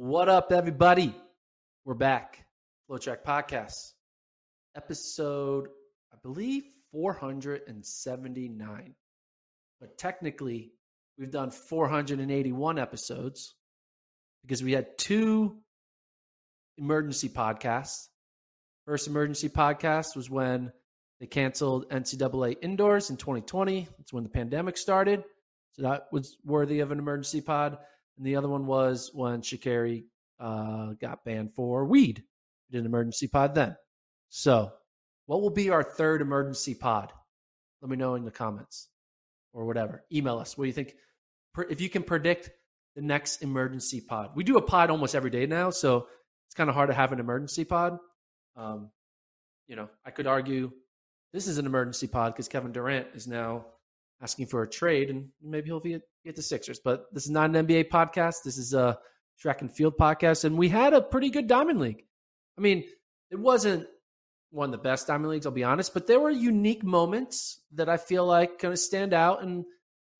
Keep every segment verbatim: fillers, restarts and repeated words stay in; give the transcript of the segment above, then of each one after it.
What up, everybody? We're back. Flow Track Podcast, episode, I believe, four hundred seventy-nine. But technically, we've done four hundred eighty-one episodes because we had two emergency podcasts. First emergency podcast was when they canceled N C double A indoors in twenty twenty. That's when the pandemic started. So that was worthy of an emergency pod. And the other one was when Sha'Carri uh, got banned for weed. We did an emergency pod then. So what will be our third emergency pod? Let me know in the comments or whatever. Email us. What do you think? If you can predict the next emergency pod. We do a pod almost every day now, so it's kind of hard to have an emergency pod. Um, you know, I could argue this is an emergency pod because Kevin Durant is now asking for a trade, and maybe he'll be a, get the Sixers. But this is not an N B A podcast. This is a track and field podcast, and we had a pretty good Diamond League. I mean, it wasn't one of the best Diamond Leagues, I'll be honest, but there were unique moments that I feel like kind of stand out and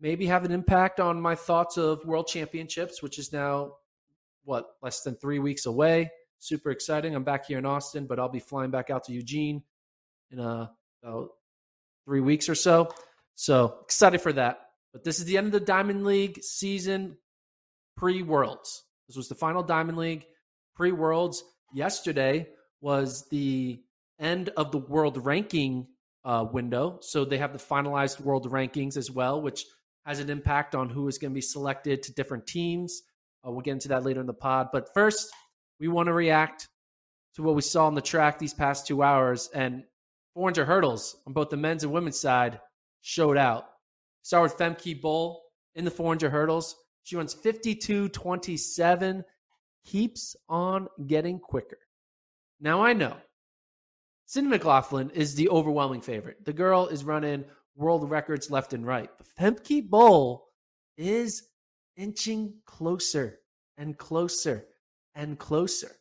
maybe have an impact on my thoughts of World Championships, which is now, what, less than three weeks away. Super exciting. I'm back here in Austin, but I'll be flying back out to Eugene in uh, about three weeks or so. So excited for that. But this is the end of the Diamond League season pre-Worlds. This was the final Diamond League pre-Worlds. Yesterday was the end of the world ranking uh, window. So they have the finalized world rankings as well, which has an impact on who is going to be selected to different teams. Uh, we'll get into that later in the pod. But first, we want to react to what we saw on the track these past two hours. And four hundred hurdles on both the men's and women's side showed out. Start with Femke Bol in the four hundred hurdles. She runs fifty-two twenty-seven, keeps on getting quicker. Now I know Sydney McLaughlin is the overwhelming favorite. The girl is running world records left and right. But Femke Bol is inching closer and closer and closer.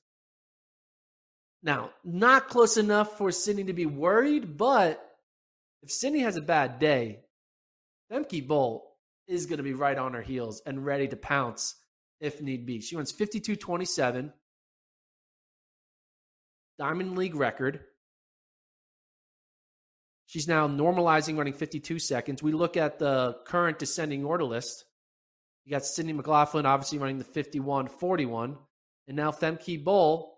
Now, not close enough for Sydney to be worried, but if Sydney has a bad day, Femke Bol is going to be right on her heels and ready to pounce if need be. She runs fifty-two twenty-seven, Diamond League record. She's now normalizing, running fifty-two seconds. We look at the current descending order list. You got Sydney McLaughlin obviously running the fifty-one forty-one, and now Femke Bol,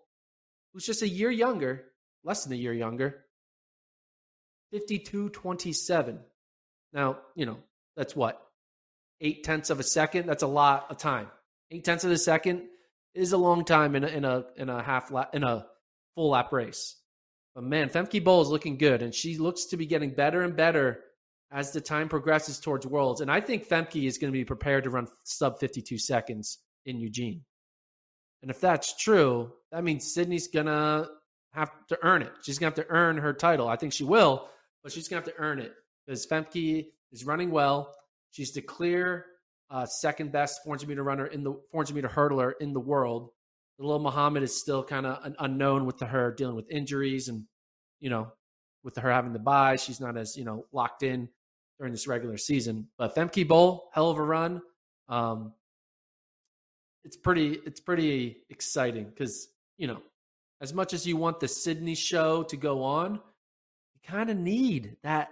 who's just a year younger, less than a year younger, fifty-two twenty-seven. Now, you know, that's what? eight tenths of a second? That's a lot of time. eight tenths of a second is a long time in a in a, in a half lap, in a full lap race. But man, Femke Bol is looking good, and she looks to be getting better and better as the time progresses towards Worlds. And I think Femke is going to be prepared to run sub fifty-two seconds in Eugene. And if that's true, that means Sydney's going to have to earn it. She's going to have to earn her title. I think she will, but she's going to have to earn it. Because Femke is running well. She's the clear uh, second best four hundred meter runner in the four hundred meter hurdler in the world. Little Muhammad is still kind of an unknown with the, her dealing with injuries and, you know, with her having the bye. She's not as, you know, locked in during this regular season. But Femke Bol, hell of a run. Um, it's pretty, it's pretty exciting because, you know, as much as you want the Sydney show to go on, you kind of need that,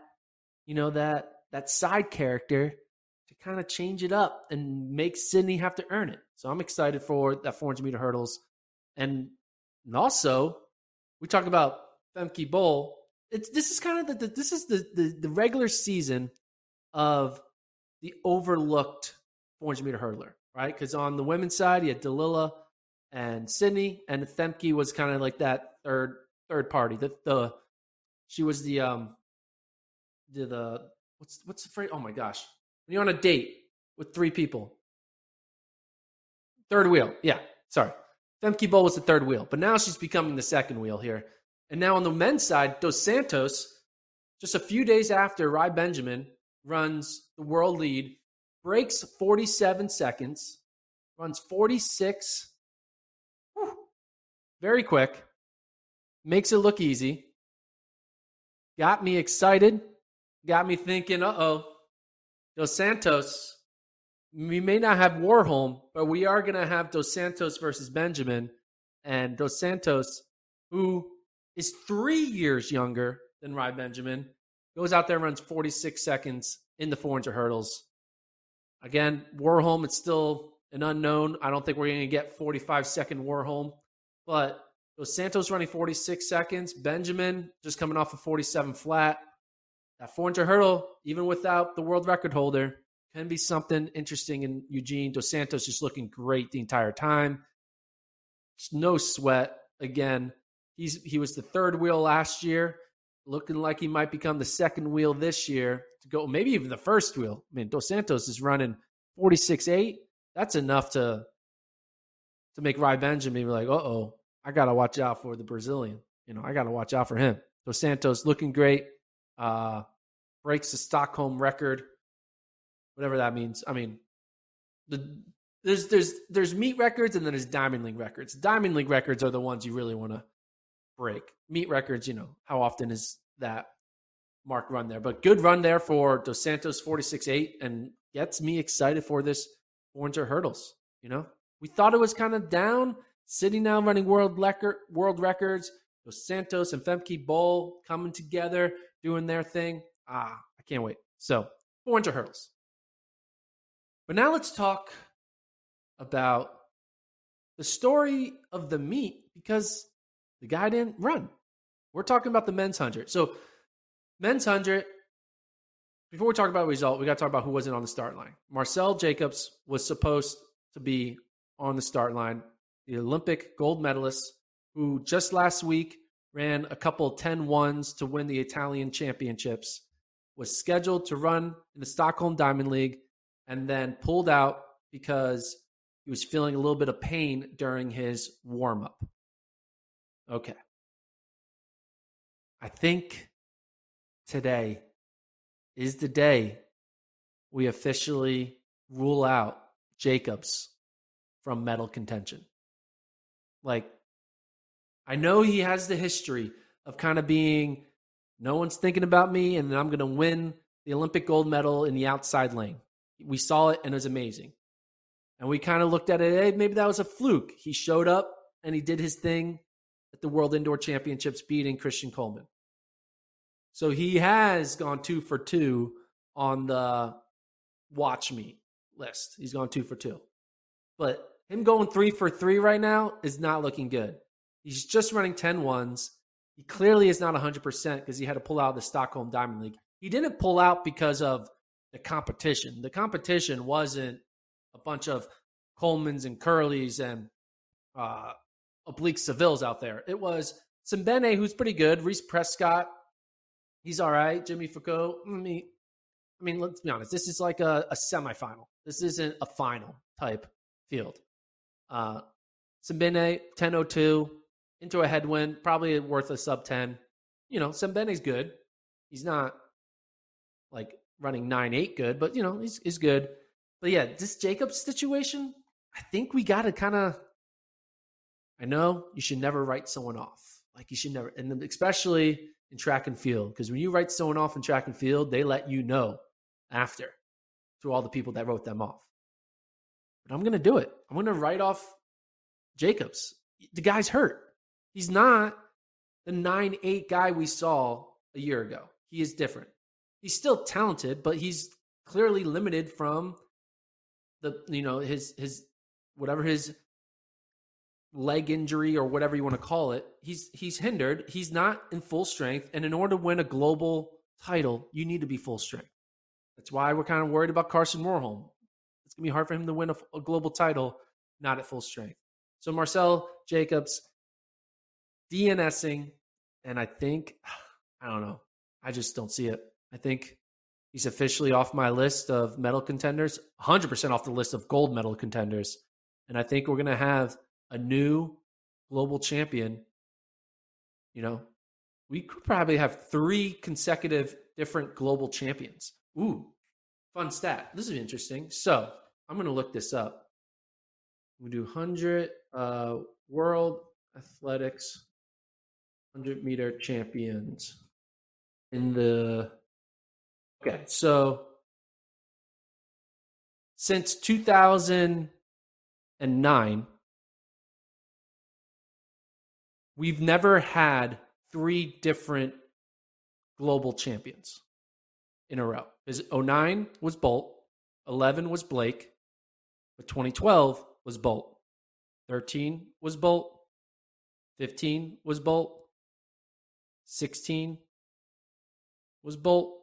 you know, that that side character to kind of change it up and make Sydney have to earn it. So I'm excited for that four hundred meter hurdles. And, and also, we talk about Femke Bol. It's, this is kind of the, the this is the, the the regular season of the overlooked four hundred meter hurdler, right? Because on the women's side, you had Delilah and Sydney, and Femke was kind of like that third third party. The the she was the um the the what's what's the phrase? Oh my gosh! When you're on a date with three people, third wheel. Yeah, sorry. Femke Bol was the third wheel, but now she's becoming the second wheel here. And now on the men's side, Dos Santos, just a few days after Ry Benjamin runs the world lead, breaks forty-seven seconds, runs forty-six, whew, very quick, makes it look easy, got me excited, got me thinking, uh-oh, Dos Santos, we may not have Warholm, but we are going to have Dos Santos versus Benjamin, and Dos Santos, who is three years younger than Ry Benjamin, goes out there and runs forty-six seconds in the four hundred hurdles. Again, Warholm, it's still an unknown. I don't think we're going to get forty-five second Warholm, but Dos Santos running forty-six seconds. Benjamin just coming off a forty-seven flat. That four hundred hurdle, even without the world record holder, can be something interesting in Eugene. Dos Santos just looking great the entire time. Just no sweat again. He's, he was the third wheel last year, looking like he might become the second wheel this year to go, maybe even the first wheel. I mean, Dos Santos is running forty-six eight. That's enough to to make Ry Benjamin be like, uh-oh, I got to watch out for the Brazilian. You know, I got to watch out for him. Dos Santos looking great, uh, breaks the Stockholm record, whatever that means. I mean, the, there's there's there's meet records and then there's Diamond League records. Diamond League records are the ones you really want to break. Meet records, you know, how often is that mark run there? But good run there for Dos Santos, forty-six eight, and gets me excited for this four hundred hurdles. You know, we thought it was kind of down. Sydney now running world record, world records. Dos Santos and Femke Bol coming together, doing their thing. Ah, I can't wait. So four hundred hurdles. But now let's talk about the story of the meet, because the guy didn't run. We're talking about the men's one hundred. So men's one hundred, before we talk about the result, we got to talk about who wasn't on the start line. Marcel Jacobs was supposed to be on the start line, the Olympic gold medalist, who just last week ran a couple ten ones to win the Italian championships, was scheduled to run in the Stockholm Diamond League, and then pulled out because he was feeling a little bit of pain during his warm-up. Okay. I think today is the day we officially rule out Jacobs from medal contention. Like, I know he has the history of kind of being, no one's thinking about me, and I'm going to win the Olympic gold medal in the outside lane. We saw it, and it was amazing. And we kind of looked at it, hey, maybe that was a fluke. He showed up, and he did his thing at the World Indoor Championships, beating Christian Coleman. So he has gone two for two on the watch me list. He's gone two for two. But him going three for three right now is not looking good. He's just running ten ones. He clearly is not one hundred percent because he had to pull out of the Stockholm Diamond League. He didn't pull out because of the competition. The competition wasn't a bunch of Colemans and Curleys and uh, Oblique Seville's out there. It was Simbene, who's pretty good. Reese Prescott, he's all right. Jimmy Foucault, I mean, I mean let's be honest. This is like a, a semifinal. This isn't a final type field. Uh, Simbene, ten oh two, into a headwind, probably worth a sub ten. You know, Simbene's good. He's not like running nine eight good, but, you know, he's, he's good. But, yeah, this Jacobs situation, I think we got to kind of – I know you should never write someone off. Like, you should never – and especially in track and field, because when you write someone off in track and field, they let you know after to all the people that wrote them off. But I'm going to do it. I'm going to write off Jacobs. The guy's hurt. He's not the nine eight guy we saw a year ago. He is different. He's still talented, but he's clearly limited from the, you know, his, his, whatever his leg injury or whatever you want to call it. He's, he's hindered. He's not in full strength. And in order to win a global title, you need to be full strength. That's why we're kind of worried about Karsten Warholm. It's going to be hard for him to win a, a global title, not at full strength. So Marcel Jacobs DNSing. And I think, I don't know. I just don't see it. I think he's officially off my list of medal contenders, one hundred percent off the list of gold medal contenders. And I think we're going to have a new global champion. You know, we could probably have three consecutive different global champions. Ooh, fun stat. This is interesting. So I'm going to look this up. We do one hundred uh, world athletics, one hundred meter champions in the... Okay, so since two thousand nine, we've never had three different global champions in a row. Because oh nine was Bolt, eleven was Blake, but twenty twelve was Bolt, thirteen was Bolt, fifteen was Bolt, sixteen was Bolt,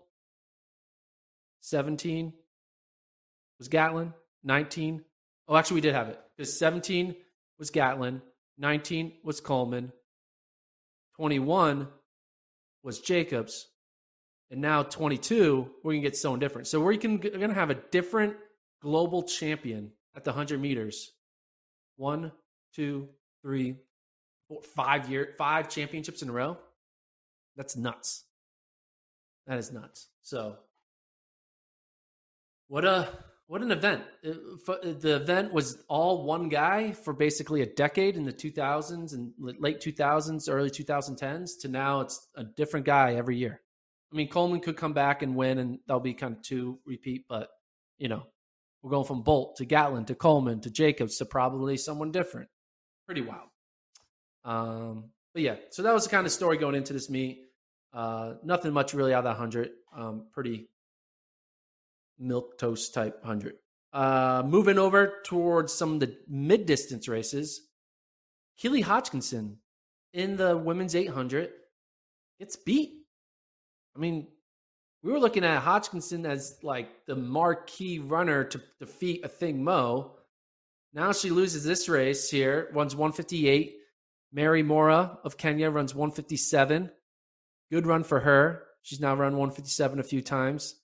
seventeen was Gatlin, nineteen. Oh, actually, we did have it. Because seventeen was Gatlin, nineteen was Coleman, twenty-one was Jacobs, and now twenty-two, we're going to get someone different. So we can, we're going to have a different global champion at the one hundred meters. One, two, three, four, five year, five championships in a row. That's nuts. That is nuts. So... What a what an event. The event was all one guy for basically a decade in the two thousands and late two thousands, early twenty tens to now it's a different guy every year. I mean, Coleman could come back and win and that'll be kind of two repeat, but, you know, we're going from Bolt to Gatlin to Coleman to Jacobs to probably someone different. Pretty wild. Um, but, yeah, so that was the kind of story going into this meet. Uh, nothing much really out of that one hundred. Um, pretty milk toast type one hundred. Uh, moving over towards some of the mid-distance races, Keely Hodgkinson in the women's eight hundred gets beat. I mean, we were looking at Hodgkinson as like the marquee runner to defeat Athing Mu. Now she loses this race here, runs one fifty-eight. Mary Moraa of Kenya runs one fifty-seven. Good run for her. She's now run one fifty-seven a few times.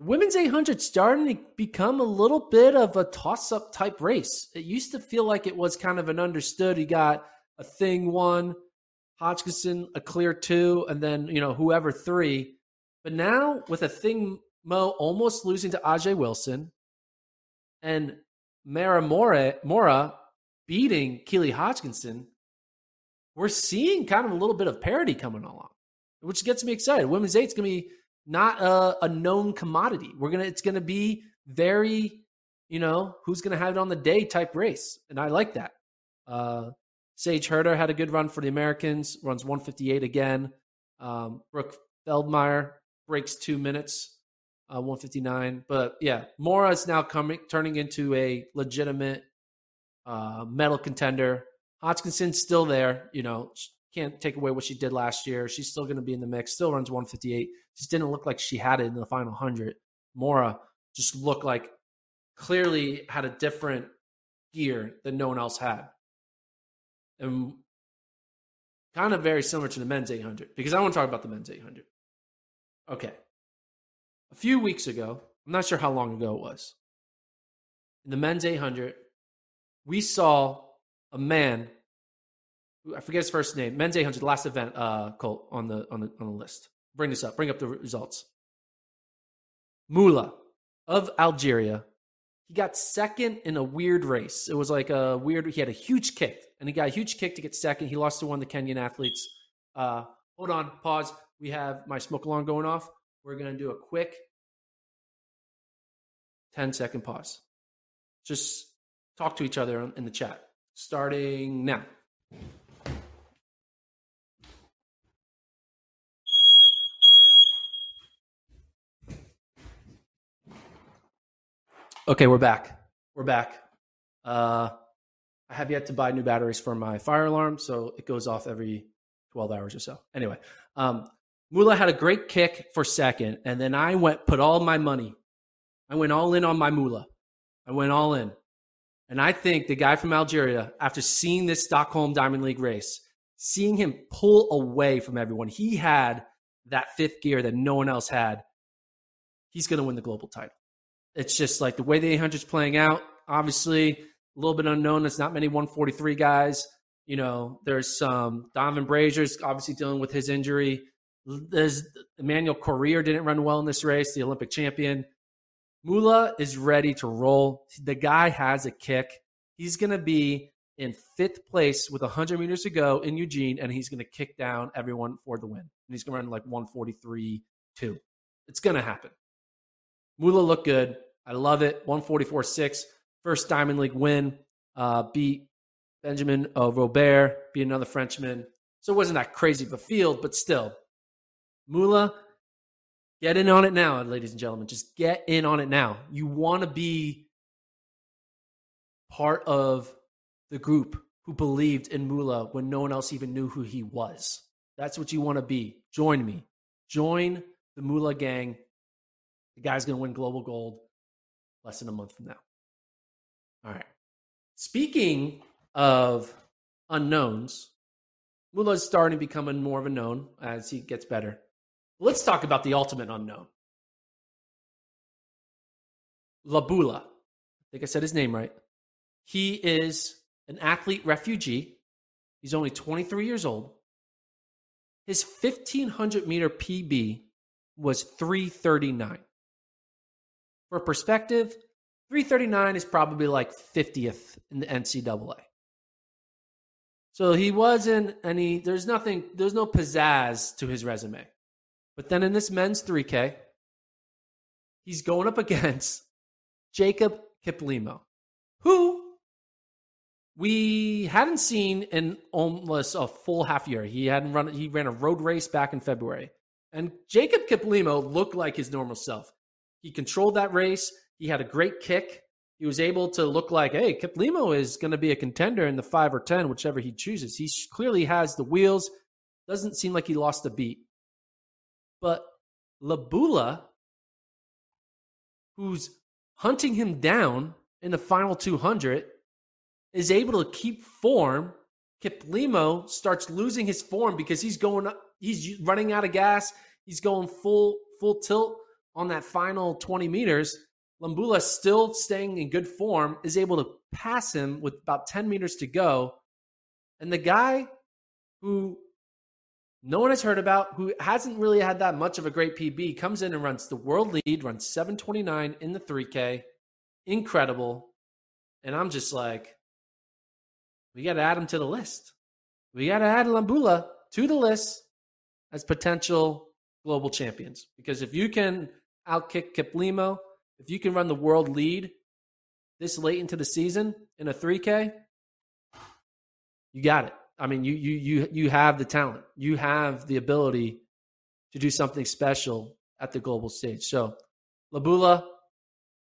Women's eight hundred starting to become a little bit of a toss-up type race. It used to feel like it was kind of an understood. You got a thing one, Hodgkinson a clear two, and then, you know, whoever three. But now with a thing Mo almost losing to Ajay Wilson and Mary Moraa beating Keely Hodgkinson, we're seeing kind of a little bit of parity coming along, which gets me excited. Women's eight's going to be not a, a known commodity. We're gonna, it's gonna be very, you know, who's gonna have it on the day type race, and I like that. Uh, Sage Herder had a good run for the Americans, runs one fifty-eight again. Um, Brooke Feldmeyer breaks two minutes, uh, one fifty-nine. But yeah, Mora is now coming, turning into a legitimate uh, medal contender. Hodgkinson's still there, you know. She, can't take away what she did last year. She's still going to be in the mix. Still runs one fifty-eight. Just didn't look like she had it in the final one hundred. Moraa just looked like clearly had a different gear than no one else had. And kind of very similar to the men's eight hundred, because I want to talk about the men's eight hundred. Okay. A few weeks ago, I'm not sure how long ago it was, in the men's eight hundred, we saw a man – I forget his first name. Men's eight hundred, the last event, uh, Colt, on the on the on the list. Bring this up. Bring up the results. Mula of Algeria. He got second in a weird race. It was like a weird, he had a huge kick, and he got a huge kick to get second. He lost to one of the Kenyan athletes. Uh, hold on, pause. We have my smoke alarm going off. We're going to do a quick ten-second pause. Just talk to each other in the chat, starting now. Okay, we're back. We're back. Uh, I have yet to buy new batteries for my fire alarm, so it goes off every twelve hours or so. Anyway, um, Mula had a great kick for second, and then I went put all my money. I went all in on my Mula. I went all in. And I think the guy from Algeria, after seeing this Stockholm Diamond League race, seeing him pull away from everyone, he had that fifth gear that no one else had. He's going to win the global title. It's just like the way the eight hundred's playing out, obviously, a little bit unknown. There's not many one forty-three guys. You know, there's some um, Donovan Brazier's obviously dealing with his injury. There's Emmanuel Correa didn't run well in this race, the Olympic champion. Mula is ready to roll. The guy has a kick. He's going to be in fifth place with one hundred meters to go in Eugene, and he's going to kick down everyone for the win. And he's going to run like one forty-three two. It's going to happen. Mula looked good. I love it. one forty-four six. First Diamond League win. Uh, beat Benjamin uh, Robert. Beat another Frenchman. So it wasn't that crazy of a field, but still. Mula, get in on it now, ladies and gentlemen. Just get in on it now. You want to be part of the group who believed in Mula when no one else even knew who he was. That's what you want to be. Join me. Join the Mula gang. The guy's going to win global gold less than a month from now. All right. Speaking of unknowns, Mula's starting to become more of a known as he gets better. Let's talk about the ultimate unknown. Labula. I think I said his name right. He is an athlete refugee. He's only twenty-three years old. His fifteen hundred meter P B was three thirty-nine. For perspective, three thirty-nine is probably like fiftieth in the N C double A. So he wasn't any, there's nothing, there's no pizzazz to his resume. But then in this men's three K, he's going up against Jacob Kiplimo, who we hadn't seen in almost a full half year. He hadn't run, he ran a road race back in February. And Jacob Kiplimo looked like his normal self. He controlled that race. He had a great kick. He was able to look like, hey, Kiplimo is going to be a contender in the five or ten, whichever he chooses. He clearly has the wheels. Doesn't seem like he lost a beat. But Labula, who's hunting him down in the final two hundred, is able to keep form. Kiplimo starts losing his form because he's going up. He's running out of gas. He's going full full tilt on that final twenty meters. Labula, still staying in good form, is able to pass him with about ten meters to go. And the guy who no one has heard about, who hasn't really had that much of a great P B, comes in and runs the world lead, runs seven twenty-nine in the three K. Incredible. And I'm just like, we got to add him to the list. We got to add Labula to the list as potential global champions. Because if you can outkick Kiplimo, if you can run the world lead this late into the season in a three K, you got it. I mean, you you you you have the talent. You have the ability to do something special at the global stage. So Labula,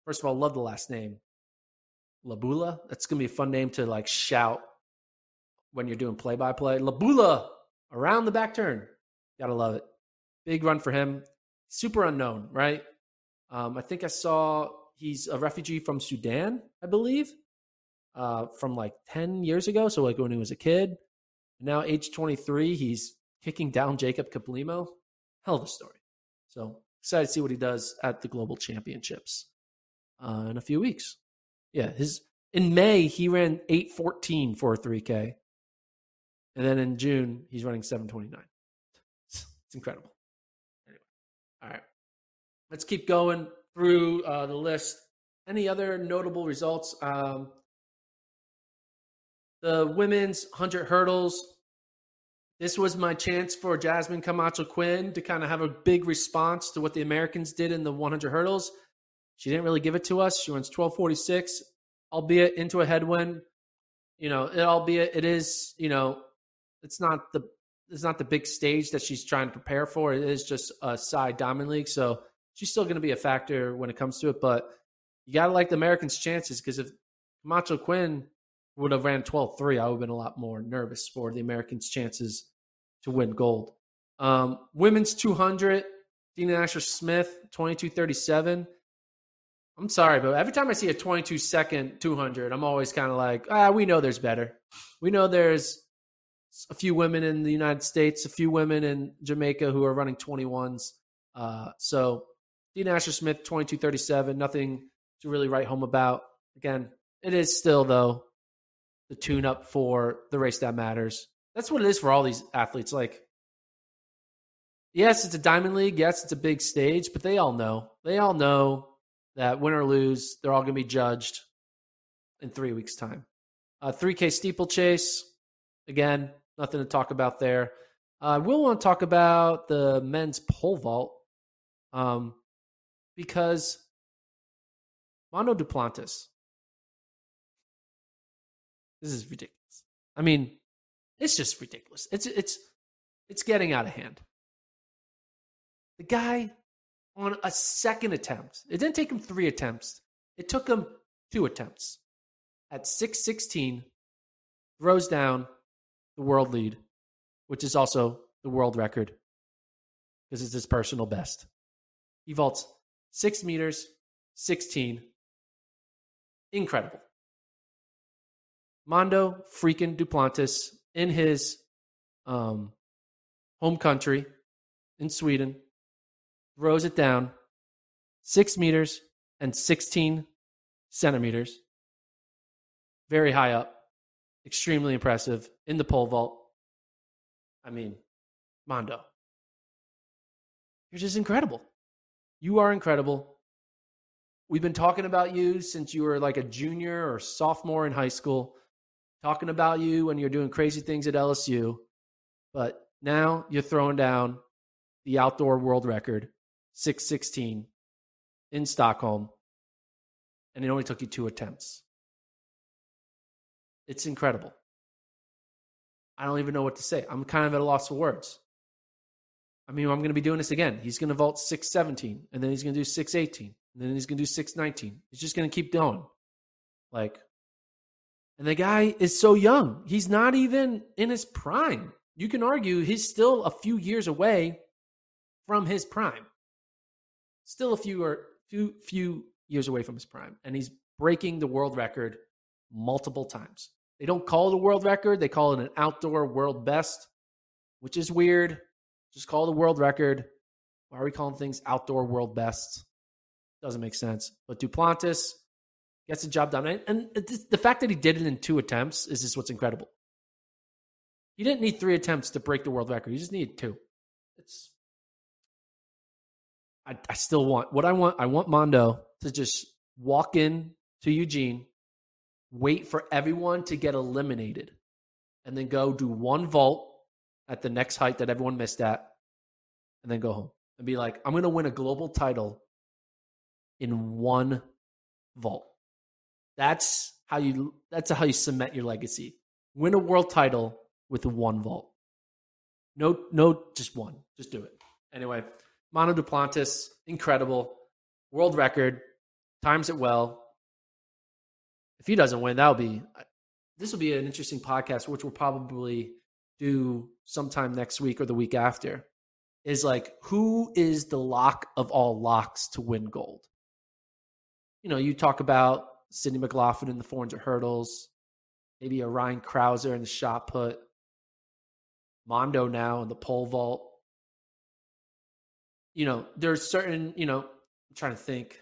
first of all, love the last name. Labula, that's going to be a fun name to like shout when you're doing play-by-play. Labula, around the back turn. Gotta love it. Big run for him. Super unknown, right? Um, I think I saw he's a refugee from Sudan, I believe, uh, from like ten years ago. So like when he was a kid. Now age twenty-three, he's kicking down Jacob Kiplimo. Hell of a story. So excited to see what he does at the Global Championships uh, in a few weeks. Yeah, his in May, he ran eight fourteen for a three K. And then in June, he's running seven twenty-nine. It's incredible. Anyway. All right. Let's keep going. through uh, the list. Any other notable results? Um, the women's one hundred hurdles. This was my chance for Jasmine Camacho-Quinn to kind of have a big response to what the Americans did in the one hundred hurdles. She didn't really give it to us. She runs twelve forty-six, albeit into a headwind. You know, it, albeit it is, you know, it's not the it's not the big stage that she's trying to prepare for. It is just a side Diamond League. So she's still going to be a factor when it comes to it. But you got to like the Americans' chances, because if Camacho-Quinn would have ran twelve three, I would have been a lot more nervous for the Americans' chances to win gold. Um, women's two hundred, Dina Asher Smith, twenty-two thirty-seven. I'm sorry, but every time I see a twenty-two second two hundred, I'm always kind of like, ah, we know there's better. We know there's a few women in the United States, a few women in Jamaica who are running twenty-ones. Uh, so Dina Asher Smith, twenty-two thirty-seven, nothing to really write home about. Again, it is still, though, the tune-up for the race that matters. That's what it is for all these athletes. Like, yes, it's a Diamond League. Yes, it's a big stage, but they all know. They all know that win or lose, they're all going to be judged in three weeks' time. Uh, three K steeplechase, again, nothing to talk about there. I uh, will want to talk about the men's pole vault um, because Mondo Duplantis. This is ridiculous. I mean, it's just ridiculous. It's it's it's getting out of hand. The guy on a second attempt. It didn't take him three attempts. It took him two attempts. At six sixteen, throws down the world lead, which is also the world record because it's his personal best. He vaults six meters, sixteen. Incredible. Mondo freaking Duplantis in his um, home country in Sweden throws it down six meters and sixteen centimeters. Very high up. Extremely impressive in the pole vault. I mean, Mondo, you're just incredible. You are incredible. We've been talking about you since you were like a junior or sophomore in high school. Talking about you when you're doing crazy things at L S U, but now you're throwing down the outdoor world record, six sixteen, in Stockholm, and it only took you two attempts. It's incredible. I don't even know what to say. I'm kind of at a loss for words. I mean, I'm going to be doing this again. He's going to vault six seventeen, and then he's going to do six eighteen, and then he's going to do six nineteen. He's just going to keep going. Like, and the guy is so young. He's not even in his prime. You can argue he's still a few years away from his prime. Still a few or few, few years away from his prime. And he's breaking the world record multiple times. They don't call it a world record. They call it an outdoor world best, which is weird. Just call it a world record. Why are we calling things outdoor world best? Doesn't make sense. But Duplantis gets the job done. And the fact that he did it in two attempts is just what's incredible. He didn't need three attempts to break the world record. He just needed two. It's, I, I still want, what I want, I want Mondo to just walk in to Eugene, wait for everyone to get eliminated, and then go do one vault at the next height that everyone missed at, and then go home and be like, I'm going to win a global title in one vault. That's how you that's how you cement your legacy. Win a world title with one vault. No, no, just one. Just do it. Anyway, Mondo Duplantis, incredible. World record. Times it well. If he doesn't win, that'll be this will be an interesting podcast, which we'll probably do sometime next week or the week after. Is like, who is the lock of all locks to win gold? You know, you talk about Sydney McLaughlin in the four hundred hurdles, maybe a Ryan Krauser in the shot put, Mondo now in the pole vault. You know, there's certain, you know, I'm trying to think.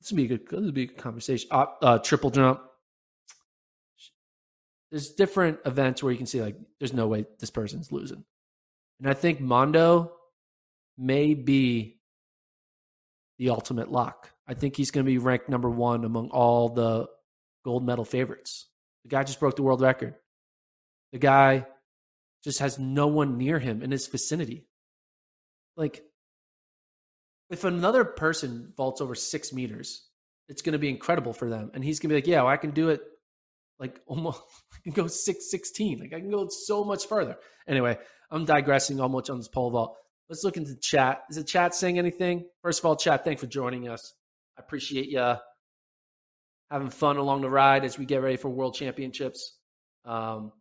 This would be a good, this would be a good conversation. Uh, uh, triple jump. There's different events where you can see, like, there's no way this person's losing. And I think Mondo may be the ultimate lock. I think he's going to be ranked number one among all the gold medal favorites. The guy just broke the world record. The guy just has no one near him in his vicinity. Like, if another person vaults over six meters, it's going to be incredible for them. And he's going to be like, yeah, well, I can do it. Like almost, I can go six sixteen. Like I can go so much further. Anyway, I'm digressing almost on this pole vault. Let's look into the chat. Is the chat saying anything? First of all, chat, thanks for joining us. I appreciate you having fun along the ride as we get ready for World Championships. Um,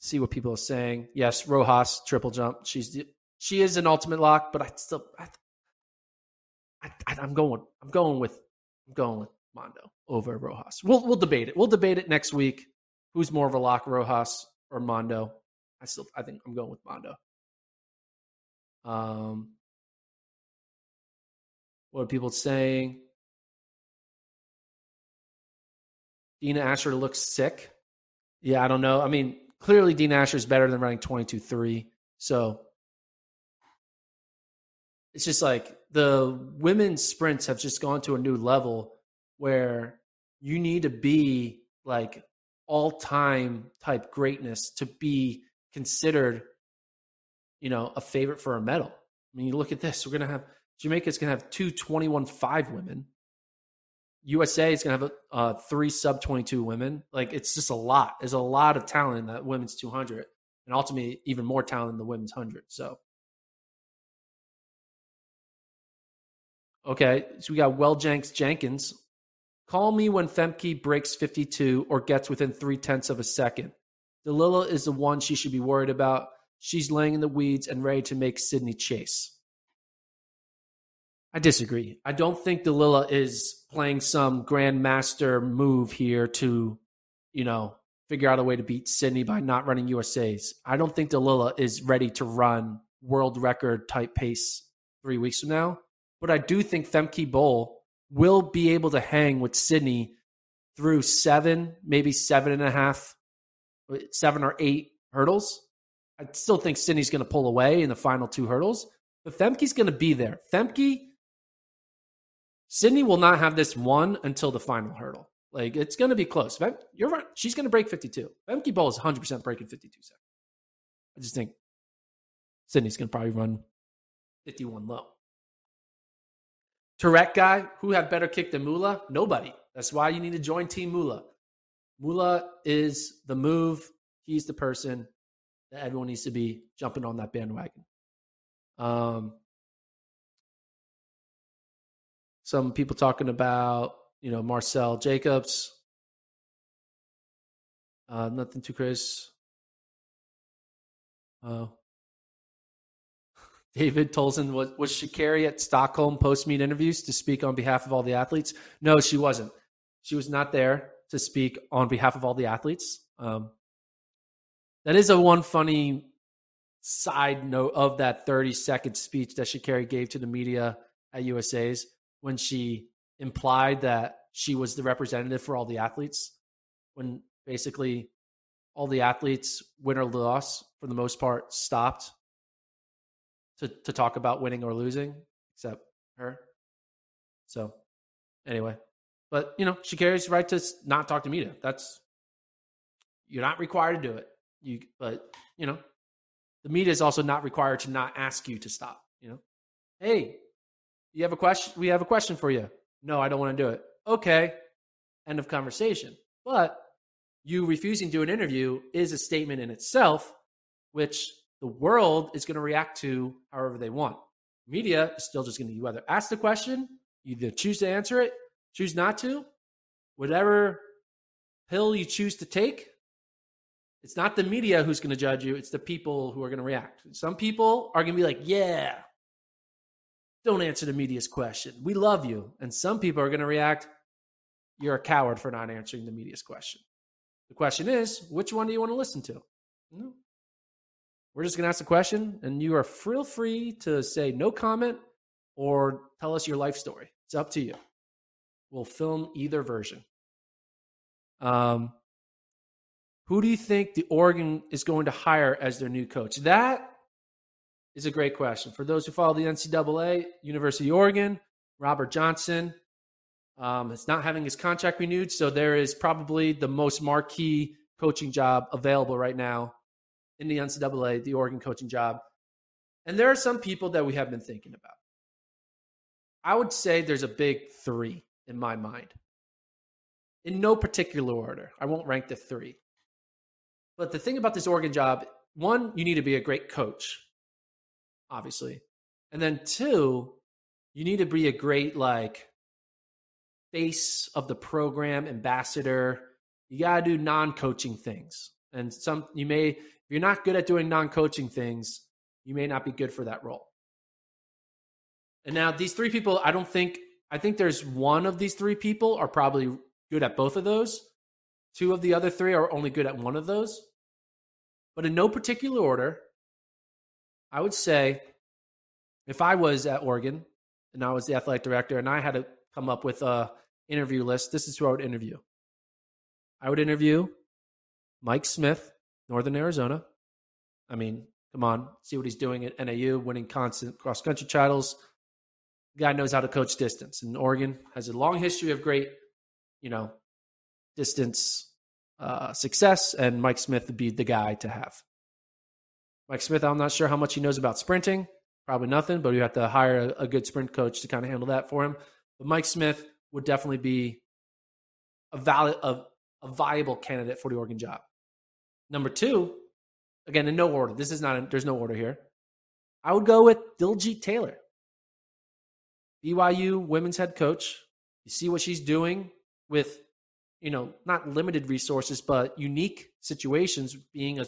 see what people are saying. Yes, Rojas triple jump. She's the, she is an ultimate lock, but I still I, I, I'm going I'm going with I'm going with Mondo over Rojas. We'll we'll debate it. We'll debate it next week. Who's more of a lock, Rojas or Mondo? I still I think I'm going with Mondo. Um, what are people saying? Dina Asher looks sick. Yeah, I don't know. I mean, clearly Dina Asher is better than running twenty-two three. So it's just like the women's sprints have just gone to a new level where you need to be like all-time type greatness to be considered, you know, a favorite for a medal. I mean, you look at this. We're going to have – Jamaica's going to have two twenty-one five women. U S A is going to have a, uh, three sub twenty-two women. Like, it's just a lot. There's a lot of talent in that women's two hundred and ultimately even more talent in the women's one hundred. So, okay. So we got Welljanks Jenkins. Call me when Femke breaks fifty-two or gets within three-tenths of a second. Delilah is the one she should be worried about. She's laying in the weeds and ready to make Sydney chase. I disagree. I don't think Delilah is playing some grandmaster move here to, you know, figure out a way to beat Sydney by not running U S A's. I don't think Delilah is ready to run world record type pace three weeks from now. But I do think Femke Bol will be able to hang with Sydney through seven, maybe seven and a half, seven or eight hurdles. I still think Sydney's going to pull away in the final two hurdles, but Femke's going to be there. Femke, Sydney will not have this one until the final hurdle. Like, it's going to be close. Fem, you're right. She's going to break fifty-two. Femke Bol is one hundred percent breaking fifty-two seconds. I just think Sydney's going to probably run fifty-one low. Turek guy, who have better kick than Mula? Nobody. That's why you need to join Team Mula. Mula is the move. He's the person that everyone needs to be jumping on that bandwagon. Um, some people talking about, you know, Marcel Jacobs. Uh, nothing to Chris. Uh, David Tolson, was, was Sha'Carri at Stockholm post-meet interviews to speak on behalf of all the athletes? No, she wasn't. She was not there to speak on behalf of all the athletes. Um, that is a one funny side note of that thirty-second speech that Sha'Carri gave to the media at U S A's when she implied that she was the representative for all the athletes, when basically all the athletes, win or loss, for the most part, stopped to to talk about winning or losing, except her. So anyway, but you know, she carries the right to not talk to media. That's, you're not required to do it. You, but you know, the media is also not required to not ask you to stop, you know, hey, you have a question. We have a question for you. No, I don't want to do it. Okay. End of conversation. But you refusing to do an interview is a statement in itself, which the world is going to react to however they want. Media is still just going to, you either ask the question, you either choose to answer it, choose not to, whatever pill you choose to take. It's not the media who's going to judge you. It's the people who are going to react. Some people are going to be like, yeah, don't answer the media's question. We love you. And some people are going to react, you're a coward for not answering the media's question. The question is, which one do you want to listen to? Mm-hmm. We're just going to ask a question, and you are feel free to say no comment or tell us your life story. It's up to you. We'll film either version. Um, who do you think the Oregon is going to hire as their new coach? That is a great question. For those who follow the N C double A, University of Oregon Robert Johnson um, is not having his contract renewed. So there is probably the most marquee coaching job available right now in the N C double A, the Oregon coaching job. And there are some people that we have been thinking about. I would say there's a big three in my mind. In no particular order. I won't rank the three. But the thing about this Oregon job, one, you need to be a great coach, obviously. And then two, you need to be a great, like, face of the program, ambassador. You got to do non-coaching things. And some you may, if you're not good at doing non-coaching things, you may not be good for that role. And now these three people, I don't think, I think there's one of these three people are probably good at both of those. Two of the other three are only good at one of those. But in no particular order, I would say if I was at Oregon and I was the athletic director and I had to come up with a interview list, this is who I would interview. I would interview Mike Smith, Northern Arizona. I mean, come on, see what he's doing at N A U, winning constant cross-country titles. The guy knows how to coach distance. And Oregon has a long history of great, you know, distance uh, success, and Mike Smith would be the guy to have. Mike Smith, I'm not sure how much he knows about sprinting. Probably nothing, but you have to hire a, a good sprint coach to kind of handle that for him. But Mike Smith would definitely be a valid, a, a viable candidate for the Oregon job. Number two, again, in no order. This is not, a, there's no order here. I would go with Diljeet Taylor, B Y U women's head coach. You see what she's doing with, you know, not limited resources, but unique situations, being a,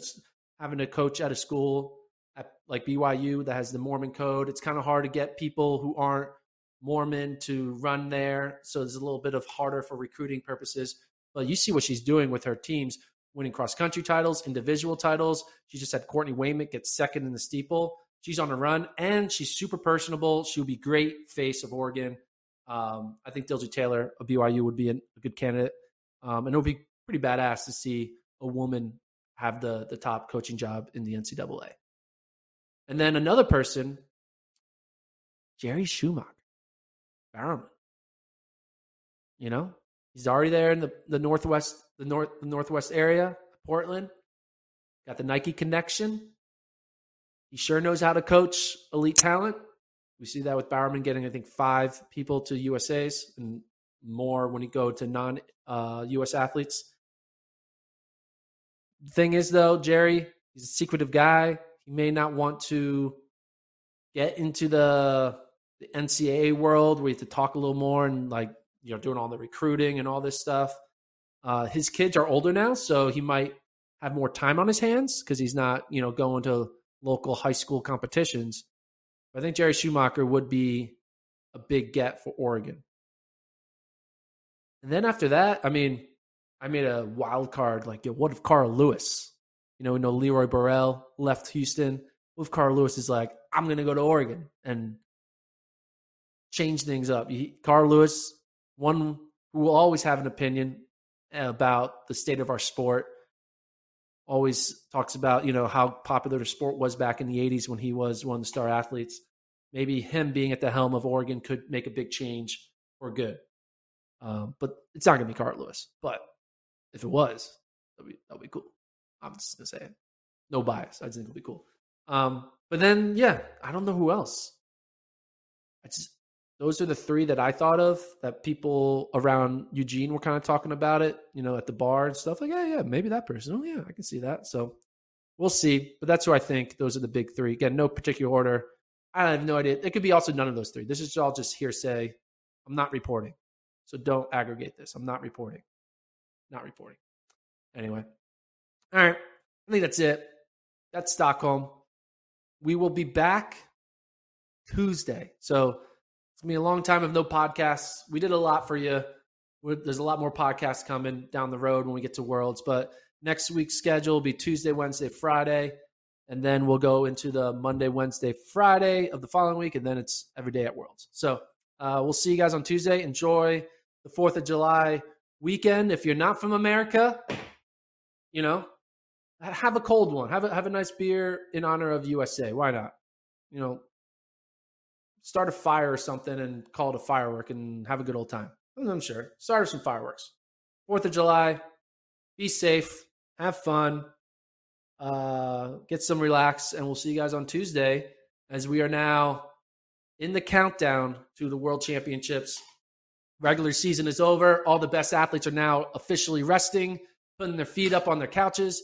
having a coach at a school at like B Y U that has the Mormon code. It's kind of hard to get people who aren't Mormon to run there. So it's a little bit of harder for recruiting purposes, but you see what she's doing with her teams, winning cross country titles, individual titles. She just had Courtney Waymick get second in the steeple. She's on a run and she's super personable. She'll be great face of Oregon. Um, I think Diljeet Taylor of B Y U would be an, a good candidate. Um, and it'll be pretty badass to see a woman have the the top coaching job in the N C double A. And then another person, Jerry Schumacher, Bowerman. You know, he's already there in the, the Northwest, the North, the Northwest area, Portland. Got the Nike connection. He sure knows how to coach elite talent. We see that with Bowerman getting, I think, five people to U S A's and more when you go to non-U S uh, athletes. The thing is, though, Jerry, he's a secretive guy. He may not want to get into the, the N C double A world where you have to talk a little more and, like, you know, doing all the recruiting and all this stuff. Uh, his kids are older now, so he might have more time on his hands because he's not, you know, going to local high school competitions. I think Jerry Schumacher would be a big get for Oregon. And then after that, I mean, I made a wild card. Like, yo, what if Carl Lewis? You know, we know Leroy Burrell left Houston. What if Carl Lewis is like, I'm going to go to Oregon and change things up? He, Carl Lewis, one who will always have an opinion about the state of our sport, always talks about, you know, how popular the sport was back in the eighties when he was one of the star athletes. Maybe him being at the helm of Oregon could make a big change for good. Um, but it's not going to be Carl Lewis. But if it was, that'd be, that'd be cool. I'm just going to say it. No bias. I just think it'll be cool. Um, but then, yeah, I don't know who else. I just, those are the three that I thought of that people around Eugene were kind of talking about it, you know, at the bar and stuff. Like, yeah, yeah, maybe that person. Oh, yeah, I can see that. So we'll see. But that's who I think. Those are the big three. Again, no particular order. I have no idea. It could be also none of those three. This is all just hearsay. I'm not reporting. So don't aggregate this. I'm not reporting. Not reporting. Anyway. All right. I think that's it. That's Stockholm. We will be back Tuesday. So it's going to be a long time of no podcasts. We did a lot for you. We're, there's a lot more podcasts coming down the road when we get to Worlds. But next week's schedule will be Tuesday, Wednesday, Friday. And then we'll go into the Monday, Wednesday, Friday of the following week. And then it's every day at Worlds. So uh, we'll see you guys on Tuesday. Enjoy the fourth of July weekend. If you're not from America, you know, have a cold one. Have a, have a nice beer in honor of U S A. Why not? You know, start a fire or something and call it a firework and have a good old time. I'm sure. Start with some fireworks. fourth of July, be safe, have fun, uh, get some relax, and we'll see you guys on Tuesday as we are now in the countdown to the World Championships. Regular season is over. All the best athletes are now officially resting, putting their feet up on their couches,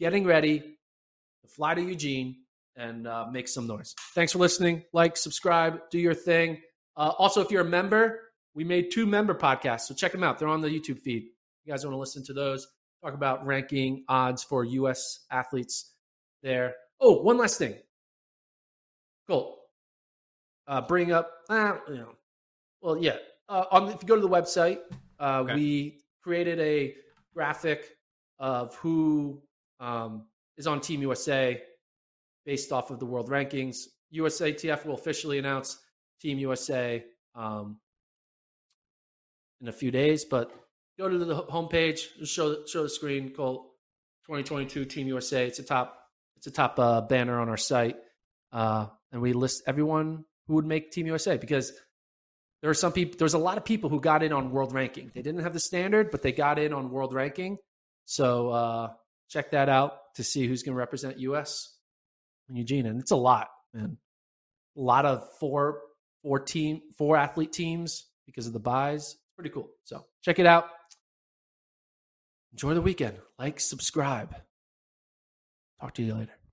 getting ready to fly to Eugene and uh, make some noise. Thanks for listening. Like, subscribe, do your thing. Uh, also, if you're a member, we made two member podcasts, so check them out. They're on the YouTube feed. You guys want to listen to those. Talk about ranking odds for U S athletes there. Oh, one last thing. Cool. Uh, bring up, uh, you know, well, yeah. Uh, on, if you go to the website, uh, okay. we created a graphic of who um, is on Team U S A based off of the world rankings. U S A T F will officially announce Team U S A um, in a few days, but go to the homepage, just show show the screen, called twenty twenty-two Team U S A. It's a top, it's a top uh, banner on our site, uh, and we list everyone who would make Team U S A because there are some people. There's a lot of people who got in on world ranking. They didn't have the standard, but they got in on world ranking. So uh, check that out to see who's going to represent U S in Eugene, and it's a lot, man. A lot of four four team four athlete teams because of the buys. Pretty cool. So check it out. Enjoy the weekend. Like, subscribe. Talk to you later.